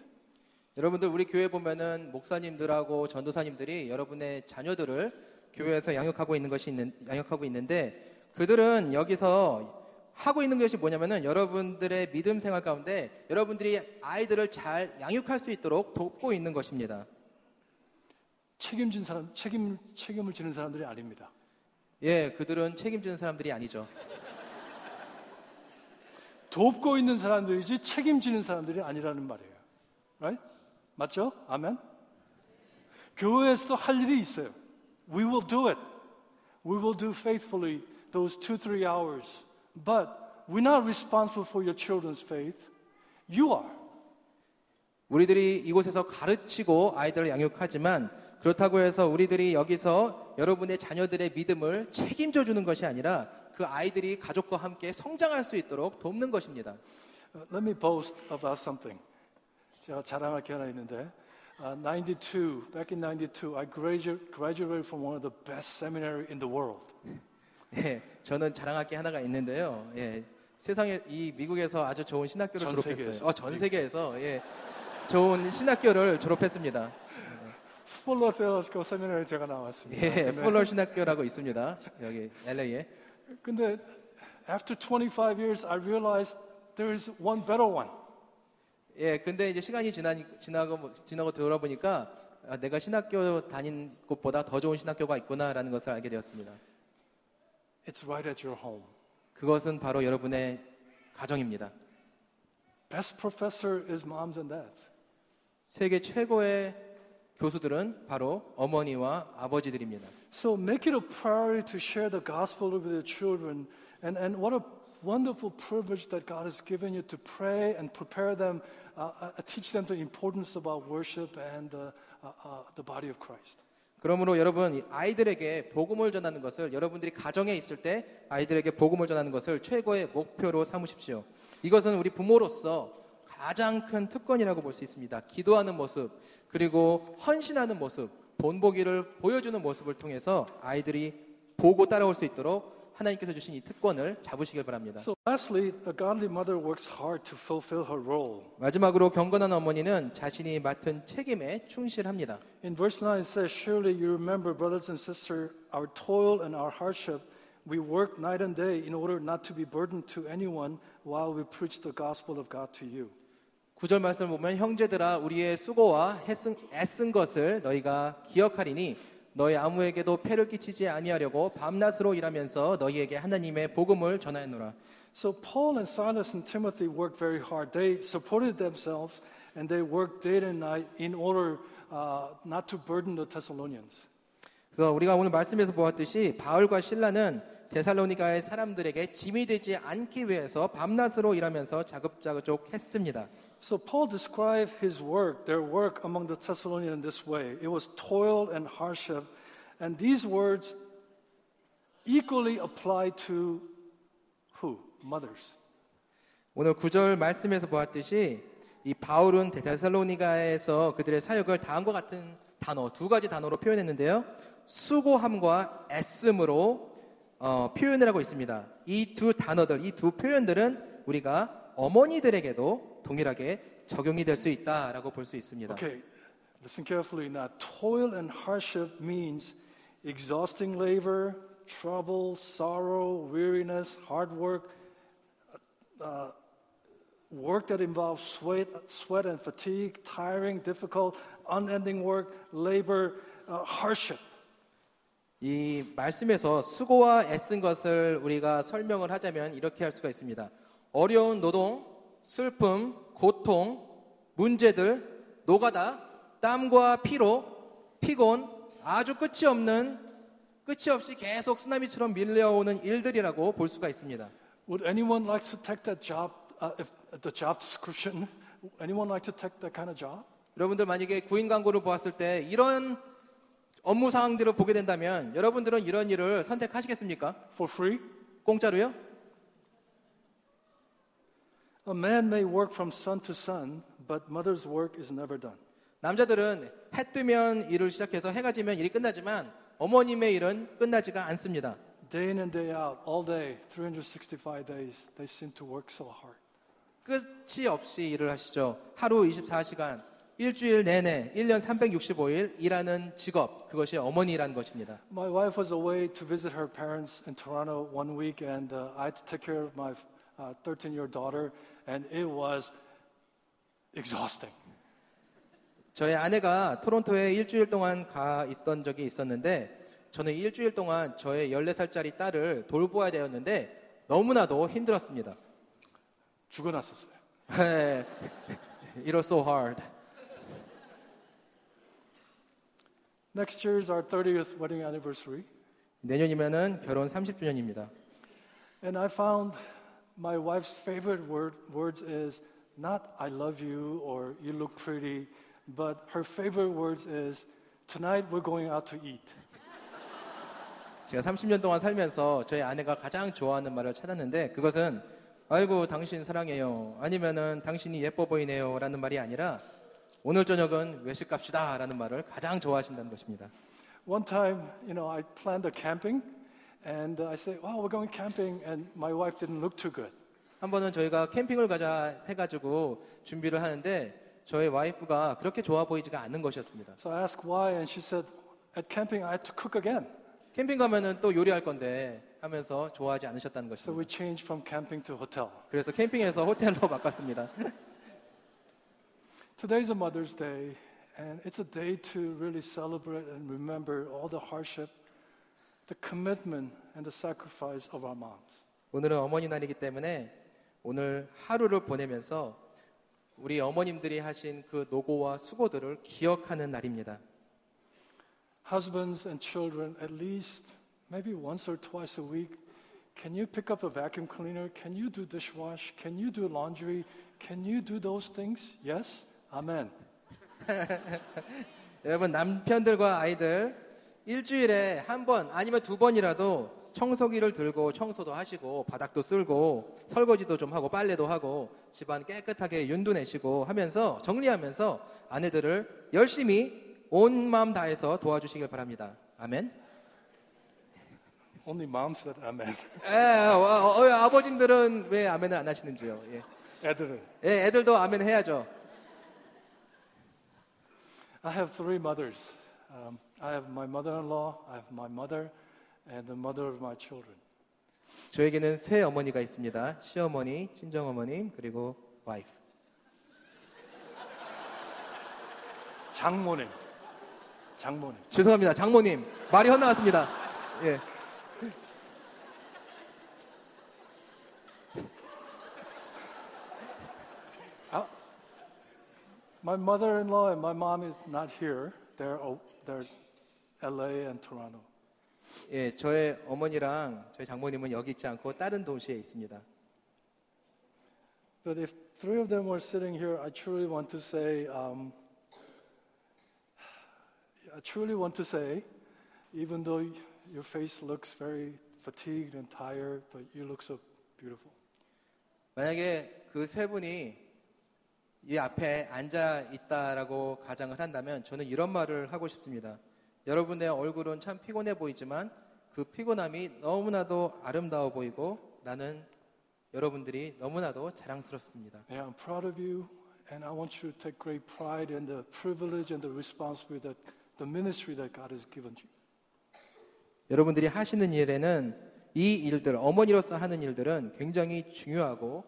여러분들 우리 교회 보면은 목사님들하고 전도사님들이 여러분의 자녀들을 교회에서 양육하고 있는 것이 있는 양육하고 있는데 그들은 여기서 하고 있는 것이 뭐냐면은 여러분들의 믿음 생활 가운데 여러분들이 아이들을 잘 양육할 수 있도록 돕고 있는 것입니다. 책임진 사람 책임 책임을 지는 사람들이 아닙니다. 예, 그들은 책임지는 사람들이 아니죠. 돕고 있는 사람들이지 책임지는 사람들이 아니라는 말이에요. Right? 맞죠? 아멘. 교회에서도 할 일이 있어요. We will do it. We will do faithfully those two, three hours. But we're not responsible for your children's faith. You are. 우리들이 이곳에서 가르치고 아이들을 양육하지만 그렇다고 해서 우리들이 여기서 여러분의 자녀들의 믿음을 책임져 주는 것이 아니라 그 아이들이 가족과 함께 성장할 수 있도록 돕는 것입니다. Let me boast about something. 제가 자랑할 게 하나 있는데 Uh, ninety-two, back in ninety-two, I graduated, graduated from one of the best seminary in the world. 예, 저는 자랑할 게 하나가 있는데요. 예, 세상에 이 미국에서 아주 좋은 신학교를 전 졸업했어요. 세계에서. 어, 전 세계에서 예, 좋은 신학교를 졸업했습니다. Fuller Theological Seminary 제가 나왔습니다. 예, Fuller 신학교라고 있습니다. 여기 엘에이에. 근데 after twenty-five years, I realized there is one better one. 예, 근데 이제 시간이 지나, 지나고, 지나고 돌아보니까 아, 내가 신학교 다닌 곳보다 더 좋은 신학교가 있구나라는 것을 알게 되었습니다. It's right at your home. 그것은 바로 여러분의 가정입니다. Best professor is moms and dads. 세계 최고의 교수들은 바로 어머니와 아버지들입니다. So make it a priority to share the gospel with your children, and and what a wonderful privilege that God has given you to pray and prepare them, uh, uh, teach them the importance about worship and uh, uh, uh, the body of Christ. 그러므로 여러분 아이들에게 복음을 전하는 것을 여러분들이 가정에 있을 때 아이들에게 복음을 전하는 것을 최고의 목표로 삼으십시오. 이것은 우리 부모로서 가장 큰 특권이라고 볼 수 있습니다. 기도하는 모습 그리고 헌신하는 모습 본보기를 보여주는 모습을 통해서 아이들이 보고 따라올 수 있도록 하나님께서 주신 이 특권을 잡으시길 바랍니다. So lastly, a godly mother works hard to fulfill her role. 마지막으로 경건한 어머니는 자신이 맡은 책임에 충실합니다. In verse nine it says, "Surely you remember, brothers and sisters, our toil and our hardship. We worked night and day in order not to be burdened to anyone while we preach the gospel of God to you." 구절 말씀을 보면 형제들아 우리의 수고와 애쓴, 애쓴 것을 너희가 기억하리니 너희 아무에게도 폐를 끼치지 아니하려고 밤낮으로 일하면서 너희에게 하나님의 복음을 전하노라. So Paul and Silas and Timothy worked very hard. They supported themselves and they worked day and night in order uh, not to burden the Thessalonians. 그래서 우리가 오늘 말씀에서 보았듯이 바울과 신라는 데살로니가의 사람들에게 짐이 되지 않기 위해서 밤낮으로 일하면서 자급자족했습니다. So Paul described his work, their work among the Thessalonians in this way. It was toil and hardship, and these words equally apply to who? Mothers. 오늘 구절 말씀에서 보았듯이 이 바울은 데살로니가에서 그들의 사역을 다음과 같은 단어 두 가지 단어로 표현했는데요. 수고함과 애씀으로 어, 표현을 하고 있습니다. 이 두 단어들, 이 두 표현들은 우리가 어머니들에게도 동일하게 적용이 될 수 있다라고 볼 수 있습니다. Okay, listen carefully now. Toil and hardship means exhausting labor, trouble, sorrow, weariness, hard work, uh, work that involves sweat, sweat and fatigue, tiring, difficult, unending work, labor, uh, hardship. 이 말씀에서 수고와 애쓴 것을 우리가 설명을 하자면 이렇게 할 수가 있습니다. 어려운 노동, 슬픔, 고통, 문제들, 노가다, 땀과 피로, 피곤, 아주 끝이 없는, 끝이 없이 계속 쓰나미처럼 밀려오는 일들이라고 볼 수가 있습니다. Would anyone like to take that job, uh, if the job description? Anyone like to take that kind of job? 여러분들 만약에 구인 광고를 보았을 때 이런 업무 상황들을 보게 된다면 여러분들은 이런 일을 선택하시겠습니까? For free? 공짜로요? A man may work from sun to sun, but mother's work is never done. 남자들은 해 뜨면 일을 시작해서 해가 지면 일이 끝나지만 어머님의 일은 끝나지가 않습니다. Day in and day out, all day, three hundred sixty-five days, they seem to work so hard. 끝이 없이 일을 하시죠. 하루 이십사 시간. 일주일 내내 일 년 삼백육십오 일 일하는 직업, 그것이 어머니라는 것입니다. My wife was away to visit her parents in Toronto one week and uh, I had to take care of my uh, thirteen-year-old daughter and it was exhausting. 저의 아내가 토론토에 일주일 동안 가 있던 적이 있었는데 저는 일주일 동안 저의 열네 살짜리 딸을 돌보아야 되었는데 너무나도 힘들었습니다. 죽어났었어요. It was so hard. Next year is our thirtieth wedding anniversary. 내년이면은 결혼 삼십 주년입니다. And I found my wife's favorite word, words is not I love you or you look pretty, but her favorite words is tonight we're going out to eat. 제가 삼십 년 동안 살면서 저희 아내가 가장 좋아하는 말을 찾았는데 그것은 아이고 당신 사랑해요 아니면은 당신이 예뻐 보이네요라는 말이 아니라 오늘 저녁은 외식 갑시다라는 말을 가장 좋아하신다는 것입니다. One time, you know, I planned a camping, and I said, "Wow, we're going camping," and my wife didn't look too good. 한 번은 저희가 캠핑을 가자 해가지고 준비를 하는데 저의 와이프가 그렇게 좋아 보이지가 않는 것이었습니다. So I asked why, and she said, "At camping, I had to cook again." 캠핑 가면은 또 요리할 건데 하면서 좋아하지 않으셨다는 것입니다. So we changed from camping to hotel. 그래서 캠핑에서 호텔로 바꿨습니다. Today's a Mother's Day, and it's a day to really celebrate and remember all the hardship, the commitment, and the sacrifice of our moms. 오늘은 어머니 날이기 때문에 오늘 하루를 보내면서 우리 어머님들이 하신 그 노고와 수고들을 기억하는 날입니다. Husbands and children, at least maybe once or twice a week, can you pick up a vacuum cleaner? Can you do dishwash? Can you do laundry? Can you do those things? Yes? 아멘. 여러분 남편들과 아이들 일주일에 한 번 아니면 두 번이라도 청소기를 들고 청소도 하시고 바닥도 쓸고 설거지도 좀 하고 빨래도 하고 집안 깨끗하게 윤두내시고 하면서 정리하면서 아내들을 열심히 온 마음 다해서 도와주시길 바랍니다. 아멘. Only mom said 아멘. 예, 아버님들은 왜 아멘을 안 하시는지요? 예. 애들은. 예, 애들도 아멘 해야죠. I have three mothers. Um, I have my mother-in-law, I have my mother, and the mother of my children. 저에게는 세 어머니가 있습니다. 시어머니, 친정어머님, 그리고 와이프. 장모님. 장모님. 죄송합니다. 장모님. 말이 헛나갔습니다. 예. My mother-in-law and my mom is not here. They're they're 엘에이 and Toronto. 예, 저의 어머니랑 저희 장모님은 여기 있지 않고 다른 도시에 있습니다. But if three of them were sitting here, I truly want to say, um, I truly want to say, even though your face looks very fatigued and tired, but you look so beautiful. 만약에 그 세 분이 이 앞에 앉아 있다라고 가정을 한다면 저는 이런 말을 하고 싶습니다. 여러분의 얼굴은 참 피곤해 보이지만 그 피곤함이 너무나도 아름다워 보이고 나는 여러분들이 너무나도 자랑스럽습니다. Yeah, I'm proud of you, and I want you to take great pride in the privilege and the responsibility that the ministry that God has given you. 여러분들이 하시는 일에는 이 일들, 어머니로서 하는 일들은 굉장히 중요하고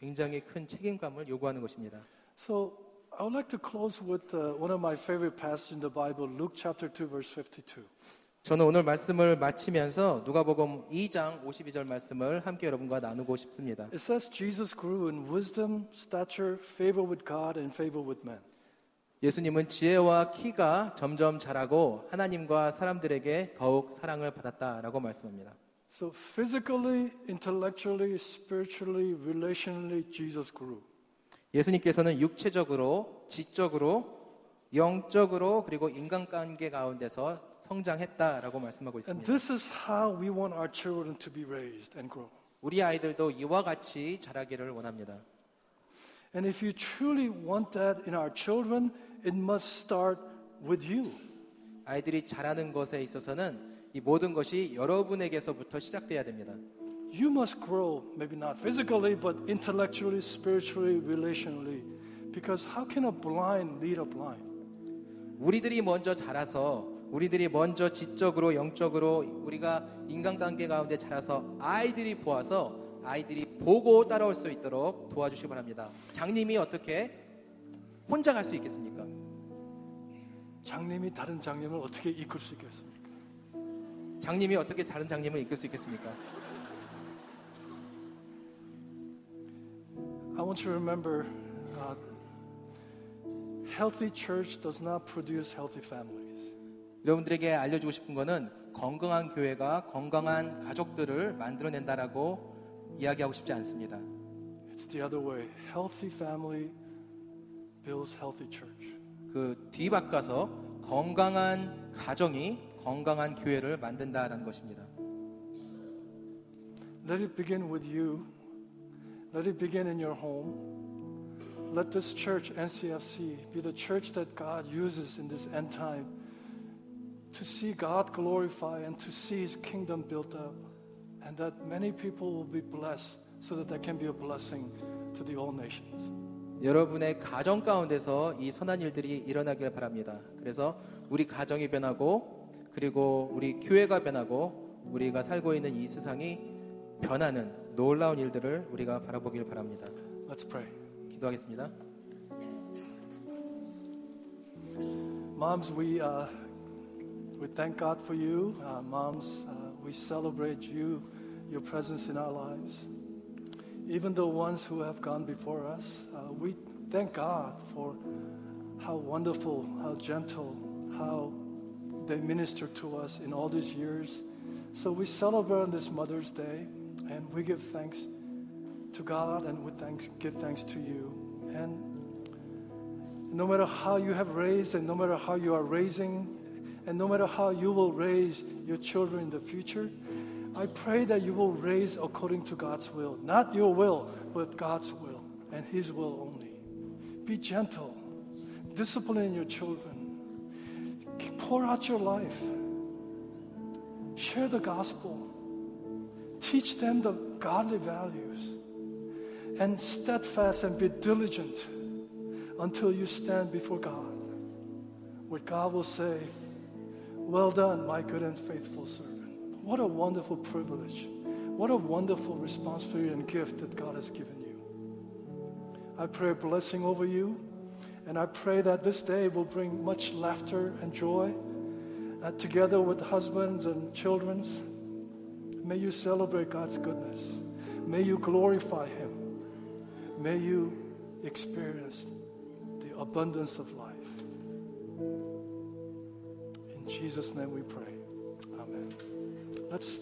굉장히 큰 책임감을 요구하는 것입니다. So I would like to close with uh, one of my favorite passages in the Bible, Luke chapter two, verse fifty-two. 저는 오늘 말씀을 마치면서 누가복음 이 장 오십이 절 말씀을 함께 여러분과 나누고 싶습니다. It says Jesus grew in wisdom, stature, favor with God and favor with men. 예수님은 지혜와 키가 점점 자라고 하나님과 사람들에게 더욱 사랑을 받았다라고 말씀합니다. So physically, intellectually, spiritually, relationally, Jesus grew. 예수님께서는 육체적으로, 지적으로, 영적으로 그리고 인간관계 가운데서 성장했다라고 말씀하고 있습니다. And this is how we want our children to be raised and grow. 우리 아이들도 이와 같이 자라기를 원합니다. And if you truly want that in our children, it must start with you. 아이들이 자라는 것에 있어서는 이 모든 것이 여러분에게서부터 시작돼야 됩니다. You must grow, maybe not physically, but intellectually, spiritually, relationally, because how can a blind lead a blind? 우리들이 먼저 자라서, 우리들이 먼저 지적으로, 영적으로 우리가 인간관계 가운데 자라서 아이들이 보아서 아이들이 보고 따라올 수 있도록 도와주시기 바랍니다. 장님이 어떻게 혼자 갈 수 있겠습니까? 장님이 다른 장님을 어떻게 이끌 수 있겠습니까? 장님이 어떻게 다른 장님을 이끌 수 있겠습니까? I want you to remember, uh, healthy church does not produce healthy families. 여러분들에게 알려주고 싶은 거는 건강한 교회가 건강한 가족들을 만들어낸다라고 이야기하고 싶지 않습니다. It's the other way. Healthy family builds healthy church. 그 뒤바꿔서 건강한 가정이 건강한 교회를 만든다라는 것입니다. Let it begin with you. Let it begin in your home. Let this church, 엔씨에프씨, be the church that God uses in this end time to see God glorify and to see His kingdom built up, and that many people will be blessed, so that that can be a blessing to the all nations. 여러분의 가정 가운데서 이 선한 일들이 일어나길 바랍니다. 그래서 우리 가정이 변하고 그리고 우리 교회가 변하고 우리가 살고 있는 이 세상이 변하는 놀라운 일들을 우리가 바라보길 바랍니다. Let's pray. 기도하겠습니다. Moms, we uh, we thank God for you. Uh, moms, uh, we celebrate you, your presence in our lives. Even the ones who have gone before us, uh, we thank God for how wonderful, how gentle, how they ministered to us in all these years. So we celebrate on this Mother's Day, and we give thanks to God, and we thanks, give thanks to you. And no matter how you have raised, and no matter how you are raising, and no matter how you will raise your children in the future, I pray that you will raise according to God's will. Not your will, but God's will, and His will only. Be gentle. Discipline your children. Pour out your life. Share the gospel. Teach them the godly values. And steadfast and be diligent until you stand before God, where God will say, "Well done, my good and faithful servant." What a wonderful privilege. What a wonderful responsibility and gift that God has given you. I pray a blessing over you. And I pray that this day will bring much laughter and joy uh, together with husbands and children. May you celebrate God's goodness. May you glorify Him. May you experience the abundance of life. In Jesus' name we pray. Amen. Let's